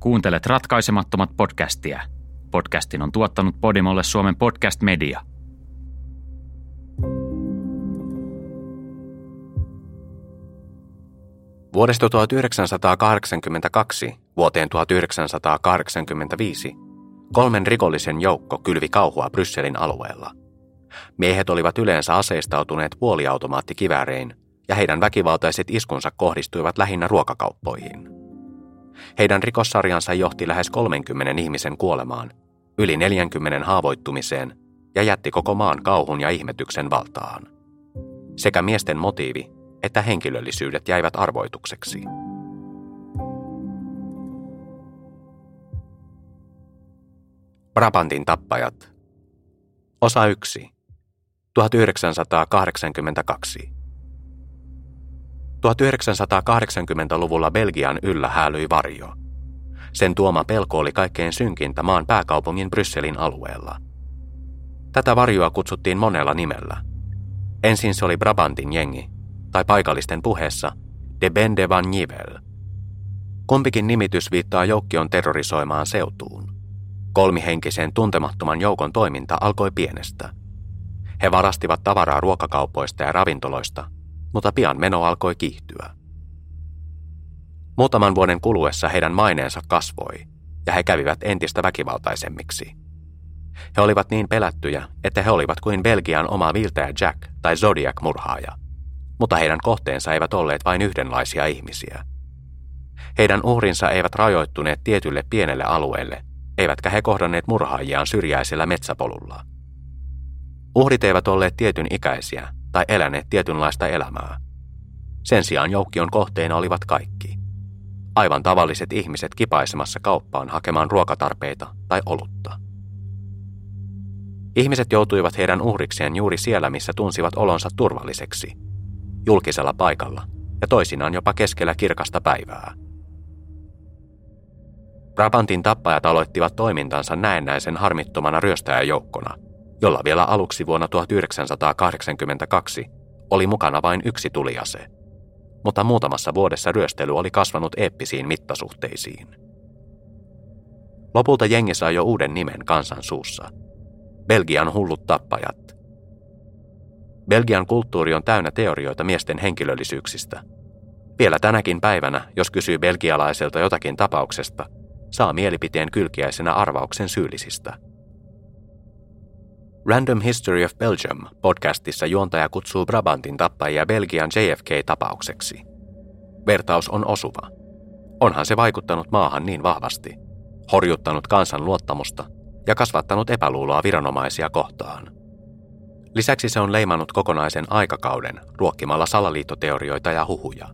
Kuuntelet Ratkaisemattomat podcastia. Podcastin on tuottanut Podimolle Suomen podcast media. Vuodesta 1982 vuoteen 1985 kolmen rikollisen joukko kylvi kauhua Brysselin alueella. Miehet olivat yleensä aseistautuneet puoliautomaattikiväärein ja heidän väkivaltaiset iskunsa kohdistuivat lähinnä ruokakauppoihin. Heidän rikossarjansa johti lähes 30 ihmisen kuolemaan, yli 40 haavoittumiseen ja jätti koko maan kauhun ja ihmetyksen valtaan. Sekä miesten motiivi että henkilöllisyydet jäivät arvoitukseksi. Brabantin tappajat. Osa 1. 1982. 1980-luvulla Belgian yllä häälyi varjo. Sen tuoma pelko oli kaikkein synkintä maan pääkaupungin Brysselin alueella. Tätä varjoa kutsuttiin monella nimellä. Ensin se oli Brabantin jengi, tai paikallisten puheessa De Bende van Nijvel. Kumpikin nimitys viittaa joukkion terrorisoimaan seutuun. Kolmihenkisen tuntemattoman joukon toiminta alkoi pienestä. He varastivat tavaraa ruokakaupoista ja ravintoloista, mutta pian meno alkoi kiihtyä. Muutaman vuoden kuluessa heidän maineensa kasvoi, ja he kävivät entistä väkivaltaisemmiksi. He olivat niin pelättyjä, että he olivat kuin Belgian oma Viiltäjä Jack tai Zodiac-murhaaja, mutta heidän kohteensa eivät olleet vain yhdenlaisia ihmisiä. Heidän uhrinsa eivät rajoittuneet tietylle pienelle alueelle, eivätkä he kohdanneet murhaajiaan syrjäisellä metsäpolulla. Uhrit eivät olleet tietyn ikäisiä tai eläneet tietynlaista elämää. Sen sijaan joukkion kohteena olivat kaikki. Aivan tavalliset ihmiset kipaisemassa kauppaan hakemaan ruokatarpeita tai olutta. Ihmiset joutuivat heidän uhrikseen juuri siellä, missä tunsivat olonsa turvalliseksi, julkisella paikalla ja toisinaan jopa keskellä kirkasta päivää. Brabantin tappajat aloittivat toimintansa näennäisen harmittomana ryöstäjäjoukkona, jolla vielä aluksi vuonna 1982 oli mukana vain yksi tuliase, mutta muutamassa vuodessa ryöstely oli kasvanut eeppisiin mittasuhteisiin. Lopulta jengi sai jo uuden nimen kansan suussa: Belgian hullu tappajat. Belgian kulttuuri on täynnä teorioita miesten henkilöllisyyksistä. Vielä tänäkin päivänä, jos kysyy belgialaiselta jotakin tapauksesta, saa mielipiteen kylkiäisenä arvauksen syyllisistä. Random History of Belgium -podcastissa juontaja kutsuu Brabantin tappajia Belgian JFK-tapaukseksi. Vertaus on osuva. Onhan se vaikuttanut maahan niin vahvasti, horjuttanut kansan luottamusta ja kasvattanut epäluuloa viranomaisia kohtaan. Lisäksi se on leimannut kokonaisen aikakauden ruokkimalla salaliittoteorioita ja huhuja.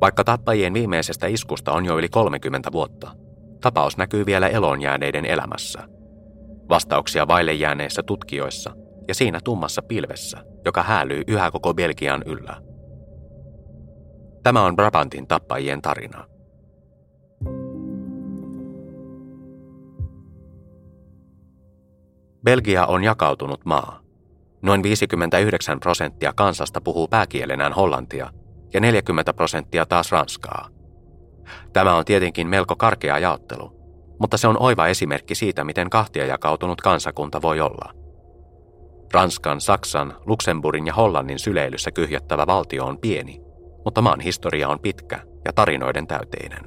Vaikka tappajien viimeisestä iskusta on jo yli 30 vuotta, tapaus näkyy vielä eloonjääneiden elämässä, vastauksia vaille jääneissä tutkijoissa ja siinä tummassa pilvessä, joka häälyy yhä koko Belgian yllä. Tämä on Brabantin tappajien tarina. Belgia on jakautunut maa. Noin 59% kansasta puhuu pääkielenään hollantia ja 40% taas ranskaa. Tämä on tietenkin melko karkea jaottelu, mutta se on oiva esimerkki siitä, miten kahtia jakautunut kansakunta voi olla. Ranskan, Saksan, Luxemburgin ja Hollannin syleilyssä kyhjättävä valtio on pieni, mutta maan historia on pitkä ja tarinoiden täyteinen.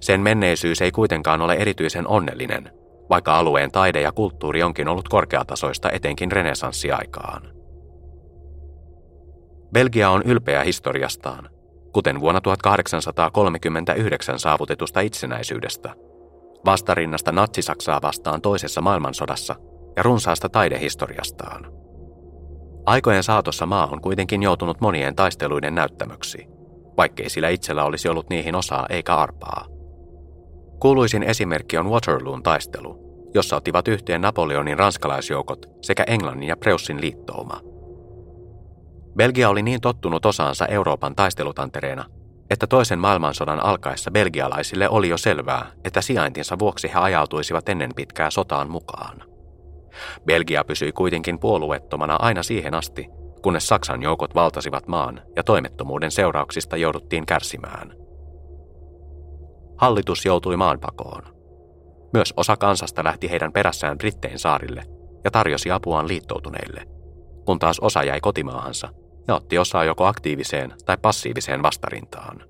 Sen menneisyys ei kuitenkaan ole erityisen onnellinen, vaikka alueen taide ja kulttuuri onkin ollut korkeatasoista etenkin renesanssiaikaan. Belgia on ylpeä historiastaan, kuten vuonna 1839 saavutetusta itsenäisyydestä, vastarinnasta natsi-Saksaa vastaan toisessa maailmansodassa ja runsaasta taidehistoriastaan. Aikojen saatossa maa on kuitenkin joutunut monien taisteluiden näyttämöksi, vaikkei sillä itsellä olisi ollut niihin osaa eikä arpaa. Kuuluisin esimerkki on Waterloon taistelu, jossa ottivat yhteen Napoleonin ranskalaisjoukot sekä Englannin ja Preussin liittouma. Belgia oli niin tottunut osaansa Euroopan taistelutantereena, että toisen maailmansodan alkaessa belgialaisille oli jo selvää, että sijaintinsa vuoksi he ajautuisivat ennen pitkää sotaan mukaan. Belgia pysyi kuitenkin puolueettomana aina siihen asti, kunnes Saksan joukot valtasivat maan ja toimettomuuden seurauksista jouduttiin kärsimään. hallitus joutui maanpakoon. Myös osa kansasta lähti heidän perässään Brittein saarille ja tarjosi apuaan liittoutuneille, kun taas osa jäi kotimaahansa ja otti osaa joko aktiiviseen tai passiiviseen vastarintaan.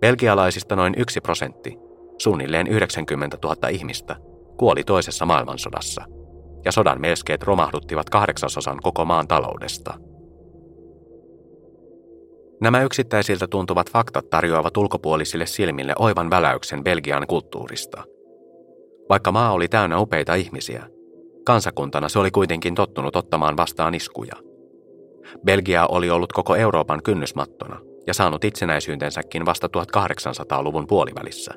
Belgialaisista noin 1%, suunnilleen 90,000 ihmistä, kuoli toisessa maailmansodassa, ja sodan melskeet romahduttivat 8% koko maan taloudesta. Nämä yksittäisiltä tuntuvat faktat tarjoavat ulkopuolisille silmille oivan väläyksen Belgian kulttuurista. Vaikka maa oli täynnä upeita ihmisiä, kansakuntana se oli kuitenkin tottunut ottamaan vastaan iskuja. Belgia oli ollut koko Euroopan kynnysmattona ja saanut itsenäisyytensäkin vasta 1800-luvun puolivälissä,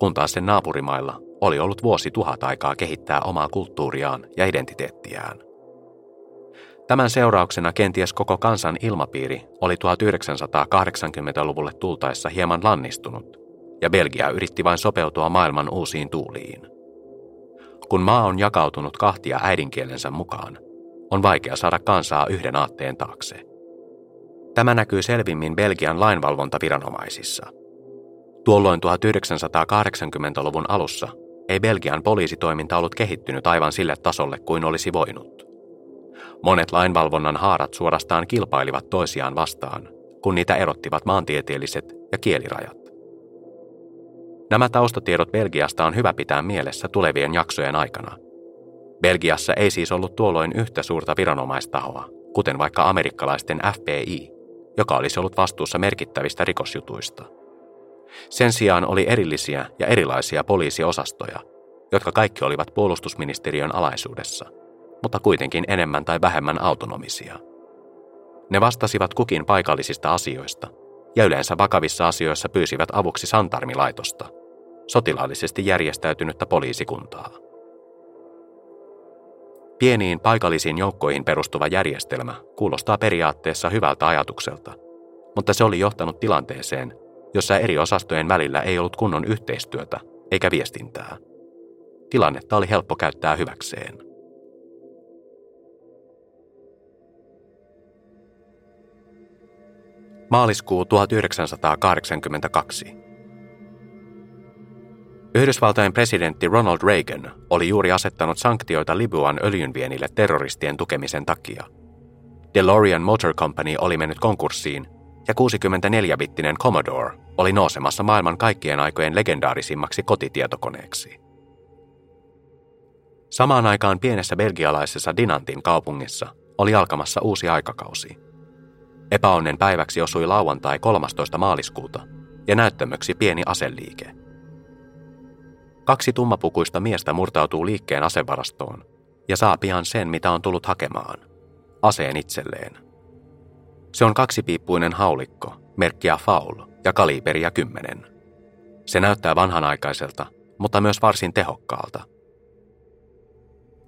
kun taas sen naapurimailla oli ollut vuosituhat aikaa kehittää omaa kulttuuriaan ja identiteettiään. Tämän seurauksena kenties koko kansan ilmapiiri oli 1980-luvulle tultaessa hieman lannistunut, ja Belgia yritti vain sopeutua maailman uusiin tuuliin. Kun maa on jakautunut kahtia äidinkielensä mukaan, on vaikea saada kansaa yhden aatteen taakse. Tämä näkyy selvimmin Belgian lainvalvontaviranomaisissa. Tuolloin 1980-luvun alussa ei Belgian poliisitoiminta ollut kehittynyt aivan sille tasolle kuin olisi voinut. Monet lainvalvonnan haarat suorastaan kilpailivat toisiaan vastaan, kun niitä erottivat maantieteelliset ja kielirajat. Nämä taustatiedot Belgiasta on hyvä pitää mielessä tulevien jaksojen aikana. Belgiassa ei siis ollut tuolloin yhtä suurta viranomaistahoa, kuten vaikka amerikkalaisten FBI, joka olisi ollut vastuussa merkittävistä rikosjutuista. Sen sijaan oli erillisiä ja erilaisia poliisiosastoja, jotka kaikki olivat puolustusministeriön alaisuudessa, mutta kuitenkin enemmän tai vähemmän autonomisia. Ne vastasivat kukin paikallisista asioista ja yleensä vakavissa asioissa pyysivät avuksi santarmilaitosta, sotilaallisesti järjestäytynyttä poliisikuntaa. Pieniin paikallisiin joukkoihin perustuva järjestelmä kuulostaa periaatteessa hyvältä ajatukselta, mutta se oli johtanut tilanteeseen, jossa eri osastojen välillä ei ollut kunnon yhteistyötä eikä viestintää. Tilannetta oli helppo käyttää hyväkseen. Maaliskuu 1982. Yhdysvaltain presidentti Ronald Reagan oli juuri asettanut sanktioita Libyan öljynviennille terroristien tukemisen takia. DeLorean Motor Company oli mennyt konkurssiin ja 64-bittinen Commodore oli nousemassa maailman kaikkien aikojen legendaarisimmaksi kotitietokoneeksi. Samaan aikaan pienessä belgialaisessa Dinantin kaupungissa oli alkamassa uusi aikakausi. Epäonnen päiväksi osui lauantai 13. maaliskuuta ja näyttämöksi pieni aseliike. 2 tummapukuista miestä murtautuu liikkeen asevarastoon ja saa pian sen, mitä on tullut hakemaan, aseen itselleen. Se on 2-piippuinen haulikko, merkkiä Faul ja kaliiperia 10. Se näyttää vanhanaikaiselta, mutta myös varsin tehokkaalta.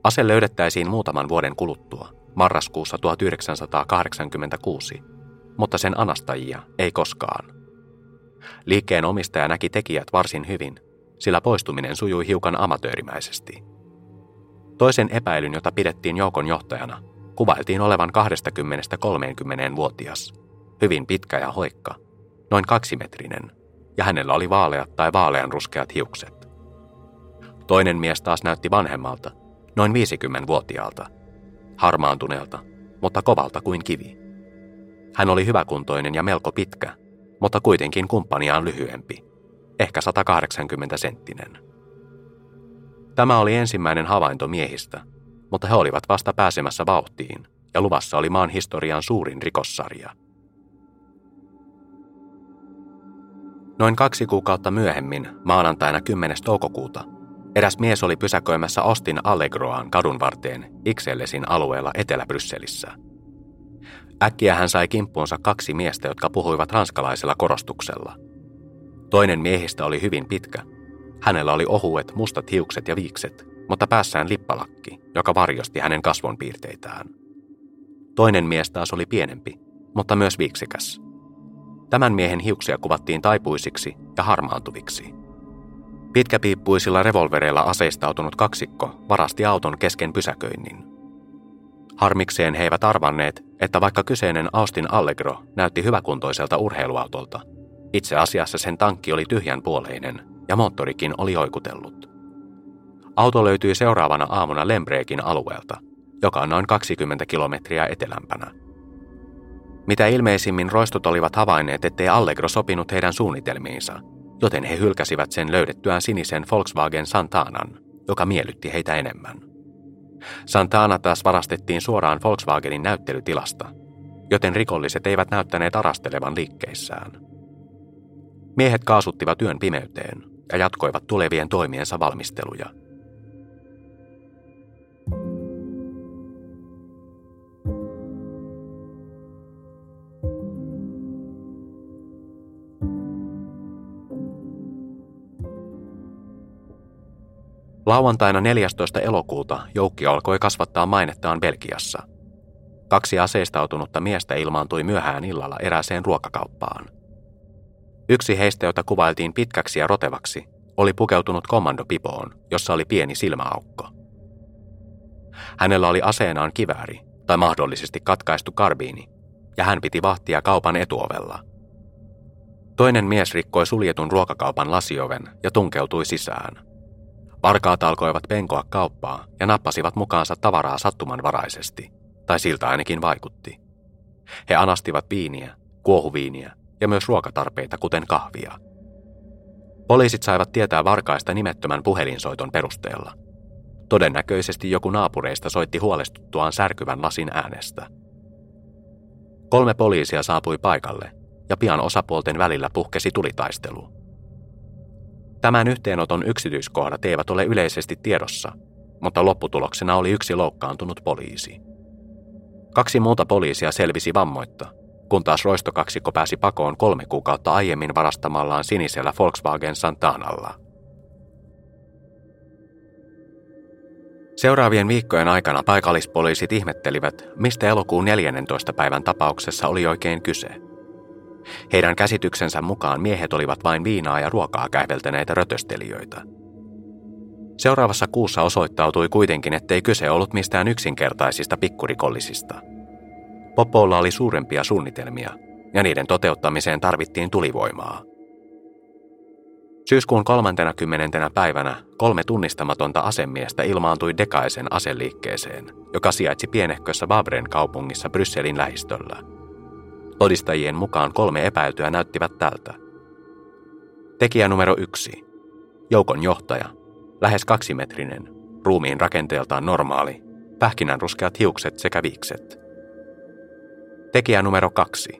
Ase löydettäisiin muutaman vuoden kuluttua, marraskuussa 1986, mutta sen anastajia ei koskaan. Liikkeen omistaja näki tekijät varsin hyvin, sillä poistuminen sujui hiukan amatöörimäisesti. Toisen epäilyn, jota pidettiin joukon johtajana, kuvailtiin olevan 20–30-vuotias, hyvin pitkä ja hoikka, noin 2-metrinen, ja hänellä oli vaaleat tai vaaleanruskeat hiukset. Toinen mies taas näytti vanhemmalta, noin 50-vuotiaalta, harmaantuneelta, mutta kovalta kuin kivi. Hän oli hyväkuntoinen ja melko pitkä, mutta kuitenkin kumppaniaan lyhyempi, ehkä 180-senttinen. Tämä oli ensimmäinen havainto miehistä, mutta he olivat vasta pääsemässä vauhtiin ja luvassa oli maan historian suurin rikossarja. Noin 2 kuukautta myöhemmin, maanantaina 10. toukokuuta, eräs mies oli pysäköimässä Austin Allegroaan kadunvarteen Ixellesin alueella Etelä-Brysselissä. Äkkiä hän sai kimppuunsa 2 miestä, jotka puhuivat ranskalaisella korostuksella. Toinen miehistä oli hyvin pitkä. Hänellä oli ohuet, mustat hiukset ja viikset, mutta päässään lippalakki, joka varjosti hänen kasvonpiirteitään. Toinen mies taas oli pienempi, mutta myös viiksikäs. Tämän miehen hiuksia kuvattiin taipuisiksi ja harmaantuviksi. Pitkäpiippuisilla revolvereilla aseistautunut kaksikko varasti auton kesken pysäköinnin. Harmikseen he eivät arvanneet, että vaikka kyseinen Austin Allegro näytti hyväkuntoiselta urheiluautolta, Itse asiassa sen tankki oli tyhjänpuoleinen ja moottorikin oli oikutellut. Auto löytyi seuraavana aamuna Lembreckin alueelta, joka on noin 20 kilometriä etelämpänä. Mitä ilmeisimmin roistot olivat havainneet, ettei Allegro sopinut heidän suunnitelmiinsa, joten he hylkäsivät sen löydettyään sinisen Volkswagen Santanan, joka miellytti heitä enemmän. Santana taas varastettiin suoraan Volkswagenin näyttelytilasta, joten rikolliset eivät näyttäneet arastelevan liikkeissään. Miehet kaasuttivat yön pimeyteen ja jatkoivat tulevien toimiensa valmisteluja. Lauantaina 14. elokuuta joukki alkoi kasvattaa mainettaan Belgiassa. 2 aseistautunutta miestä ilmaantui myöhään illalla erääseen ruokakauppaan. Yksi heistä, jota kuvailtiin pitkäksi ja rotevaksi, oli pukeutunut kommandopipoon, jossa oli pieni silmäaukko. Hänellä oli aseenaan kivääri tai mahdollisesti katkaistu karbiini, ja hän piti vahtia kaupan etuovella. Toinen mies rikkoi suljetun ruokakaupan lasioven ja tunkeutui sisään. Varkaat alkoivat penkoa kauppaa ja nappasivat mukaansa tavaraa sattumanvaraisesti, tai siltä ainakin vaikutti. He anastivat viiniä, kuohuviiniä ja myös ruokatarpeita, kuten kahvia. Poliisit saivat tietää varkaista nimettömän puhelinsoiton perusteella. Todennäköisesti joku naapureista soitti huolestuttuaan särkyvän lasin äänestä. 3 poliisia saapui paikalle, ja pian osapuolten välillä puhkesi tulitaistelu. Tämän yhteenoton yksityiskohdat eivät ole yleisesti tiedossa, mutta lopputuloksena oli 1 loukkaantunut poliisi. 2 muuta poliisia selvisi vammoitta, kun taas roistokaksikko pääsi pakoon 3 kuukautta aiemmin varastamallaan sinisellä Volkswagen Santanalla. Seuraavien viikkojen aikana paikallispoliisit ihmettelivät, mistä elokuun 14. päivän tapauksessa oli oikein kyse. Heidän käsityksensä mukaan miehet olivat vain viinaa ja ruokaa kähveltäneitä rötöstelijöitä. Seuraavassa kuussa osoittautui kuitenkin, ettei kyse ollut mistään yksinkertaisista pikkurikollisista. Popolla oli suurempia suunnitelmia, ja niiden toteuttamiseen tarvittiin tulivoimaa. Syyskuun 30. päivänä 3 tunnistamatonta asemiestä ilmaantui Dekaisen aseliikkeeseen, joka sijaitsi pienehkössä Wavren kaupungissa Brysselin lähistöllä. Todistajien mukaan 3 epäiltyä näyttivät tältä. Tekijä numero 1. Joukon johtaja, lähes 2-metrinen, ruumiin rakenteeltaan normaali, pähkinänruskeat hiukset sekä viikset. Tekijä numero 2.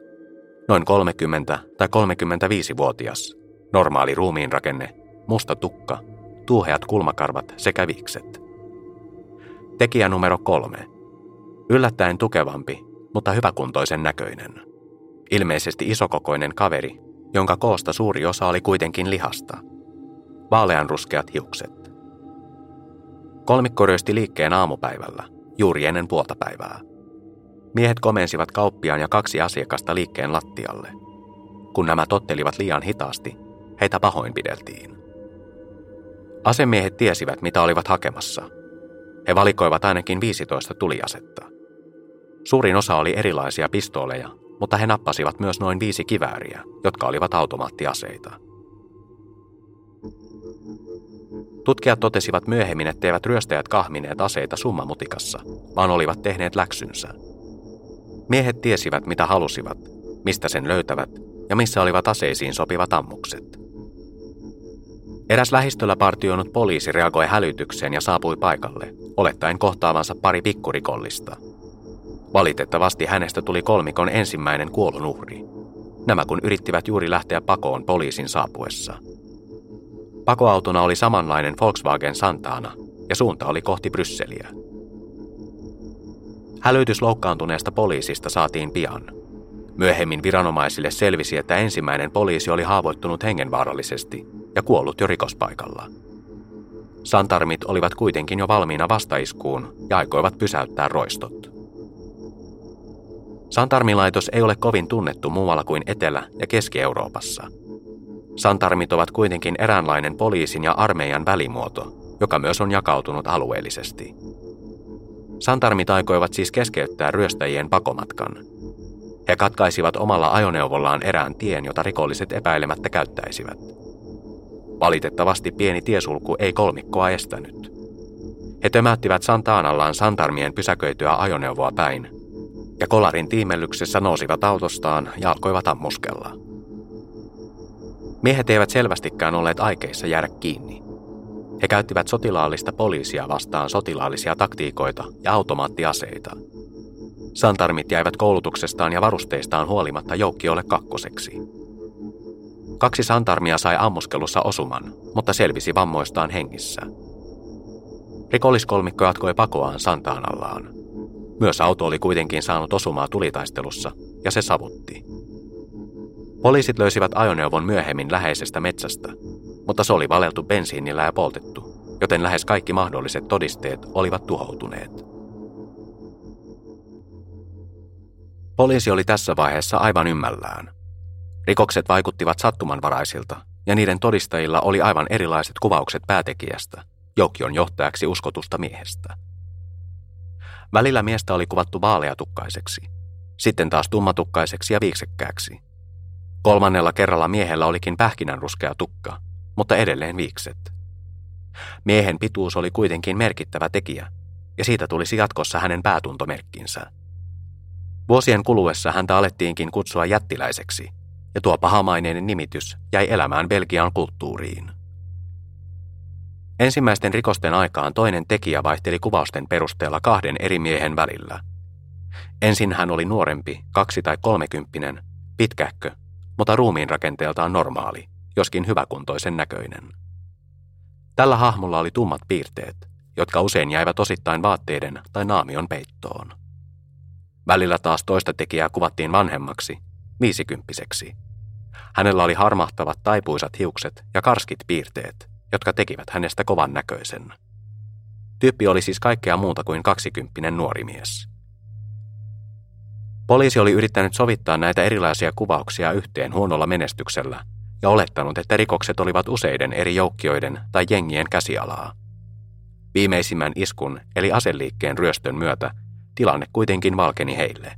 Noin 30- tai 35-vuotias, normaali ruumiinrakenne, musta tukka, tuuheat kulmakarvat sekä viikset. Tekijä numero 3. Yllättäen tukevampi, mutta hyväkuntoisen näköinen. Ilmeisesti isokokoinen kaveri, jonka koosta suuri osa oli kuitenkin lihasta. Vaaleanruskeat hiukset. Kolmikko ryösti liikkeen aamupäivällä, juuri ennen puoltapäivää. Miehet komensivat kauppiaan ja 2 asiakasta liikkeen lattialle. Kun nämä tottelivat liian hitaasti, heitä pahoinpideltiin. Asemiehet tiesivät, mitä olivat hakemassa. He valikoivat ainakin 15 tuliasetta. Suurin osa oli erilaisia pistooleja, mutta he nappasivat myös noin 5 kivääriä, jotka olivat automaattiaseita. Tutkijat totesivat myöhemmin, etteivät ryöstäjät kahmineet aseita summamutikassa, vaan olivat tehneet läksynsä. Miehet tiesivät, mitä halusivat, mistä sen löytävät ja missä olivat aseisiin sopivat ammukset. Eräs lähistöllä partioinut poliisi reagoi hälytykseen ja saapui paikalle, olettaen kohtaavansa 2 pikkurikollista. Valitettavasti hänestä tuli kolmikon ensimmäinen kuolonuhri. Nämä kun yrittivät juuri lähteä pakoon poliisin saapuessa. Pakoautona oli samanlainen Volkswagen Santana ja suunta oli kohti Brysseliä. Hälytys loukkaantuneesta poliisista saatiin pian. Myöhemmin viranomaisille selvisi, että ensimmäinen poliisi oli haavoittunut hengenvaarallisesti ja kuollut jo rikospaikalla. Santarmit olivat kuitenkin jo valmiina vastaiskuun ja aikoivat pysäyttää roistot. Santarmilaitos ei ole kovin tunnettu muualla kuin Etelä- ja Keski-Euroopassa. Santarmit ovat kuitenkin eräänlainen poliisin ja armeijan välimuoto, joka myös on jakautunut alueellisesti. Santarmit aikoivat siis keskeyttää ryöstäjien pakomatkan. He katkaisivat omalla ajoneuvollaan erään tien, jota rikolliset epäilemättä käyttäisivät. Valitettavasti pieni tiesulku ei kolmikkoa estänyt. He tömättivät Santanallaan santarmien pysäköityä ajoneuvoa päin, ja kolarin tiimellyksessä nousivat autostaan ja alkoivat ammuskella. Miehet eivät selvästikään olleet aikeissa jäädä kiinni. He käyttivät sotilaallista poliisia vastaan sotilaallisia taktiikoita ja automaattiaseita. Santarmit jäivät koulutuksestaan ja varusteistaan huolimatta joukkiolle kakkoseksi. 2 santarmia sai ammuskelussa osuman, mutta selvisi vammoistaan hengissä. Rikolliskolmikko jatkoi pakoaan Santanallaan. Myös auto oli kuitenkin saanut osumaa tulitaistelussa, ja se savutti. Poliisit löysivät ajoneuvon myöhemmin läheisestä metsästä, mutta se oli valeltu bensiinillä ja poltettu, joten lähes kaikki mahdolliset todisteet olivat tuhoutuneet. Poliisi oli tässä vaiheessa aivan ymmällään. Rikokset vaikuttivat sattumanvaraisilta, ja niiden todistajilla oli aivan erilaiset kuvaukset päätekijästä, joukion johtajaksi uskotusta miehestä. Välillä miestä oli kuvattu vaaleatukkaiseksi, sitten taas tummatukkaiseksi ja viiksekkääksi. 3. kerralla miehellä olikin pähkinänruskea tukka, mutta edelleen viikset. Miehen pituus oli kuitenkin merkittävä tekijä, ja siitä tulisi jatkossa hänen päätuntomerkkinsä. Vuosien kuluessa häntä alettiinkin kutsua jättiläiseksi, ja tuo pahamaineinen nimitys jäi elämään Belgian kulttuuriin. Ensimmäisten rikosten aikaan toinen tekijä vaihteli kuvausten perusteella 2 eri miehen välillä. Ensin hän oli nuorempi, 20- tai 30-vuotias, pitkähkö, mutta ruumiin rakenteeltaan normaali, joskin hyväkuntoisen näköinen. Tällä hahmolla oli tummat piirteet, jotka usein jäivät osittain vaatteiden tai naamion peittoon. Välillä taas toista tekijää kuvattiin vanhemmaksi, 50-vuotiaaksi. Hänellä oli harmahtavat taipuisat hiukset ja karskit piirteet, jotka tekivät hänestä kovan näköisen. Tyyppi oli siis kaikkea muuta kuin 20-vuotias nuori mies. Poliisi oli yrittänyt sovittaa näitä erilaisia kuvauksia yhteen huonolla menestyksellä ja olettanut, että rikokset olivat useiden eri joukkioiden tai jengien käsialaa. Viimeisimmän iskun eli aseliikkeen ryöstön myötä tilanne kuitenkin valkeni heille.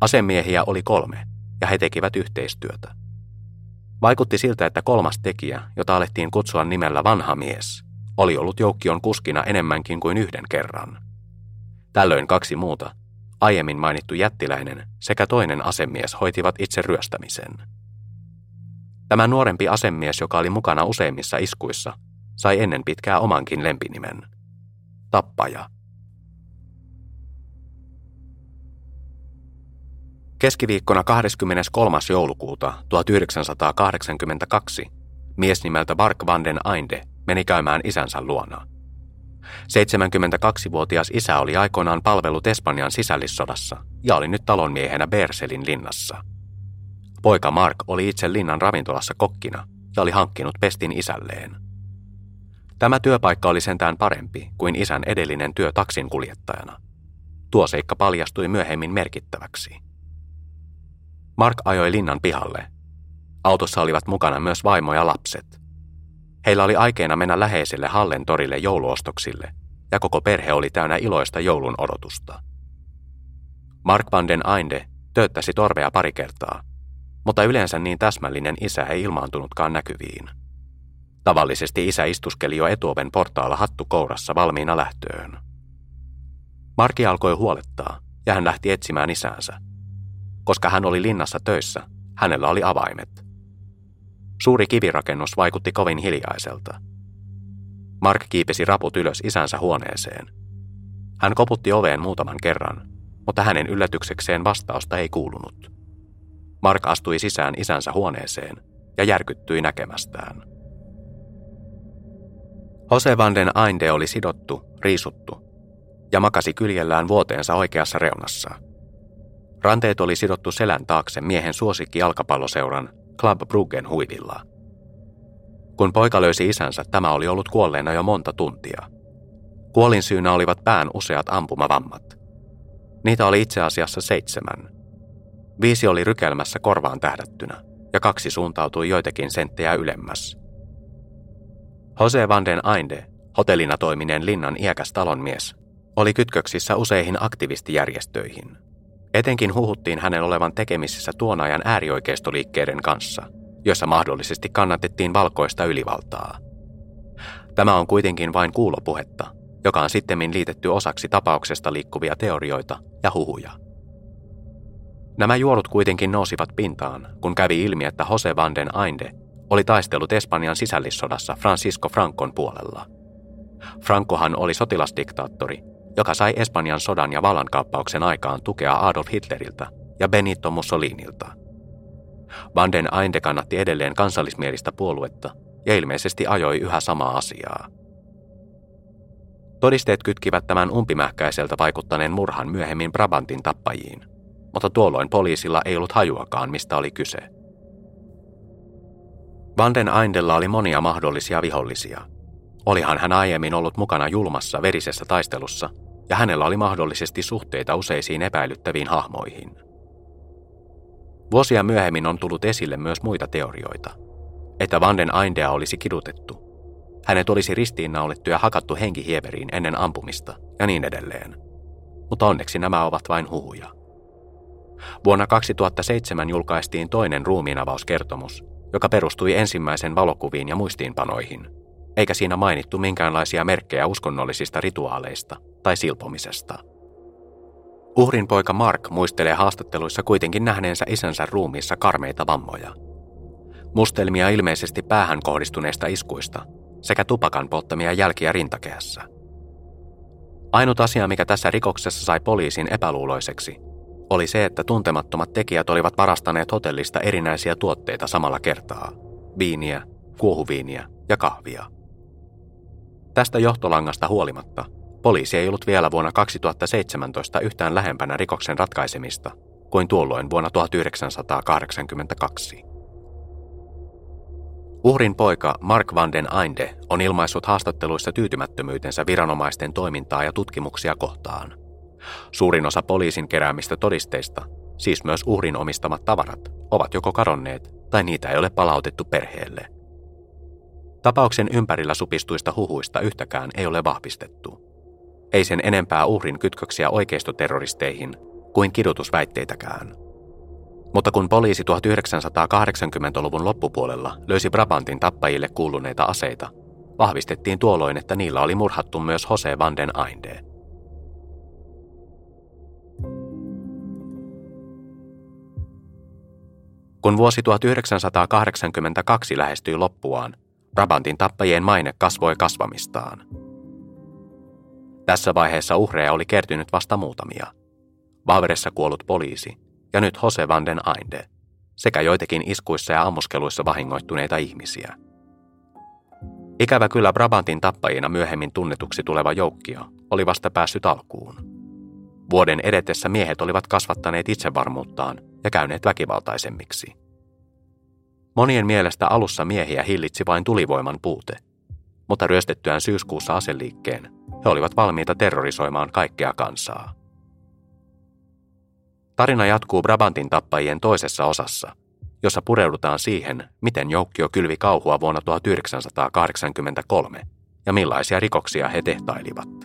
Asemiehiä oli 3 ja he tekivät yhteistyötä. Vaikutti siltä, että 3. tekijä, jota alettiin kutsua nimellä vanha mies, oli ollut joukkion kuskina enemmänkin kuin 1 kerran. Tällöin 2 muuta, aiemmin mainittu jättiläinen sekä toinen asemies hoitivat itse ryöstämisen. Tämä nuorempi asemies, joka oli mukana useimmissa iskuissa, sai ennen pitkää omankin lempinimen. Tappaja. Keskiviikkona 23. joulukuuta 1982 mies nimeltä Bark van den Ainde meni käymään isänsä luona. 72-vuotias isä oli aikoinaan palvellut Espanjan sisällissodassa ja oli nyt talonmiehenä Berselin linnassa. Poika Mark oli itse linnan ravintolassa kokkina ja oli hankkinut pestin isälleen. Tämä työpaikka oli sentään parempi kuin isän edellinen työ taksinkuljettajana. Tuo seikka paljastui myöhemmin merkittäväksi. Mark ajoi linnan pihalle. Autossa olivat mukana myös vaimo ja lapset. Heillä oli aikeena mennä läheiselle Hallentorille jouluostoksille, ja koko perhe oli täynnä iloista joulun odotusta. Mark Vanden Eynde tööttäsi torvea 2 kertaa, mutta yleensä niin täsmällinen isä ei ilmaantunutkaan näkyviin. Tavallisesti isä istuskeli jo etuoven portaalla hattu kourassa valmiina lähtöön. Marki alkoi huolettaa, ja hän lähti etsimään isäänsä. Koska hän oli linnassa töissä, hänellä oli avaimet. Suuri kivirakennus vaikutti kovin hiljaiselta. Mark kiipesi raput ylös isänsä huoneeseen. Hän koputti oveen muutaman kerran, mutta hänen yllätyksekseen vastausta ei kuulunut. Mark astui sisään isänsä huoneeseen ja järkyttyi näkemästään. José Vanden Eynde oli sidottu, riisuttu ja makasi kyljellään vuoteensa oikeassa reunassa. Ranteet oli sidottu selän taakse miehen suosikkijalkapalloseuran Club Bruggen huivilla. Kun poika löysi isänsä, tämä oli ollut kuolleena jo monta tuntia. Kuolinsyynä olivat pään useat ampumavammat. Niitä oli itse asiassa 7. 5 oli rykelmässä korvaan tähdättynä ja 2 suuntautui joitakin senttejä ylemmäs. José Vanden Eynde, hotellina toimineen linnan iäkäs talonmies, oli kytköksissä useihin aktivistijärjestöihin. Etenkin huhuttiin hänen olevan tekemisissä tuon ajan äärioikeistoliikkeiden kanssa, jossa mahdollisesti kannatettiin valkoista ylivaltaa. Tämä on kuitenkin vain kuulopuhetta, joka on sittemmin liitetty osaksi tapauksesta liikkuvia teorioita ja huhuja. Nämä juorut kuitenkin nousivat pintaan, kun kävi ilmi, että José Vanden Eynde oli taistellut Espanjan sisällissodassa Francisco Francon puolella. Francohan oli sotilasdiktaattori, joka sai Espanjan sodan ja vallankaappauksen aikaan tukea Adolf Hitleriltä ja Benito Mussolinilta. Vanden Eynde kannatti edelleen kansallismielistä puoluetta ja ilmeisesti ajoi yhä samaa asiaa. Todisteet kytkivät tämän umpimähkäiseltä vaikuttaneen murhan myöhemmin Brabantin tappajiin, mutta tuolloin poliisilla ei ollut hajuakaan, mistä oli kyse. Vanden Eyndellä oli monia mahdollisia vihollisia. Olihan hän aiemmin ollut mukana julmassa verisessä taistelussa, ja hänellä oli mahdollisesti suhteita useisiin epäilyttäviin hahmoihin. Vuosia myöhemmin on tullut esille myös muita teorioita, että Vanden Eyndea olisi kidutettu. Hänet olisi ristiinnaulettu ja hakattu henkihieveriin ennen ampumista ja niin edelleen. Mutta onneksi nämä ovat vain huhuja. Vuonna 2007 julkaistiin toinen ruumiinavauskertomus, joka perustui ensimmäisen valokuviin ja muistiinpanoihin, eikä siinä mainittu minkäänlaisia merkkejä uskonnollisista rituaaleista tai silpomisesta. Uhrin poika Mark muistelee haastatteluissa kuitenkin nähneensä isänsä ruumiissa karmeita vammoja. Mustelmia ilmeisesti päähän kohdistuneista iskuista sekä tupakan polttamia jälkiä rintakehässä. Ainut asia, mikä tässä rikoksessa sai poliisin epäluuloiseksi, oli se, että tuntemattomat tekijät olivat varastaneet hotellista erinäisiä tuotteita samalla kertaa. Viiniä, kuohuviiniä ja kahvia. Tästä johtolangasta huolimatta poliisi ei ollut vielä vuonna 2017 yhtään lähempänä rikoksen ratkaisemista kuin tuolloin vuonna 1982. Uhrin poika Mark Vanden Eynde on ilmaissut haastatteluissa tyytymättömyytensä viranomaisten toimintaa ja tutkimuksia kohtaan. Suurin osa poliisin keräämistä todisteista, siis myös uhrin omistamat tavarat, ovat joko kadonneet tai niitä ei ole palautettu perheelle. Tapauksen ympärillä supistuista huhuista yhtäkään ei ole vahvistettu. Ei sen enempää uhrin kytköksiä oikeistoterroristeihin kuin kidutusväitteitäkään. Mutta kun poliisi 1980-luvun loppupuolella löysi Brabantin tappajille kuuluneita aseita, vahvistettiin tuolloin, että niillä oli murhattu myös José Vanden Eynde. Kun vuosi 1982 lähestyi loppuaan, Brabantin tappajien maine kasvoi kasvamistaan. Tässä vaiheessa uhreja oli kertynyt vasta muutamia. Wavressa kuollut poliisi ja nyt José Vanden Eynde, sekä joitakin iskuissa ja ammuskeluissa vahingoittuneita ihmisiä. Ikävä kyllä Brabantin tappajina myöhemmin tunnetuksi tuleva joukkio oli vasta päässyt alkuun. Vuoden edetessä miehet olivat kasvattaneet itsevarmuuttaan ja käyneet väkivaltaisemmiksi. Monien mielestä alussa miehiä hillitsi vain tulivoiman puute, mutta ryöstettyään syyskuussa aseliikkeen he olivat valmiita terrorisoimaan kaikkea kansaa. Tarina jatkuu Brabantin tappajien toisessa osassa, jossa pureudutaan siihen, miten joukkio kylvi kauhua vuonna 1983 ja millaisia rikoksia he tehtailivat.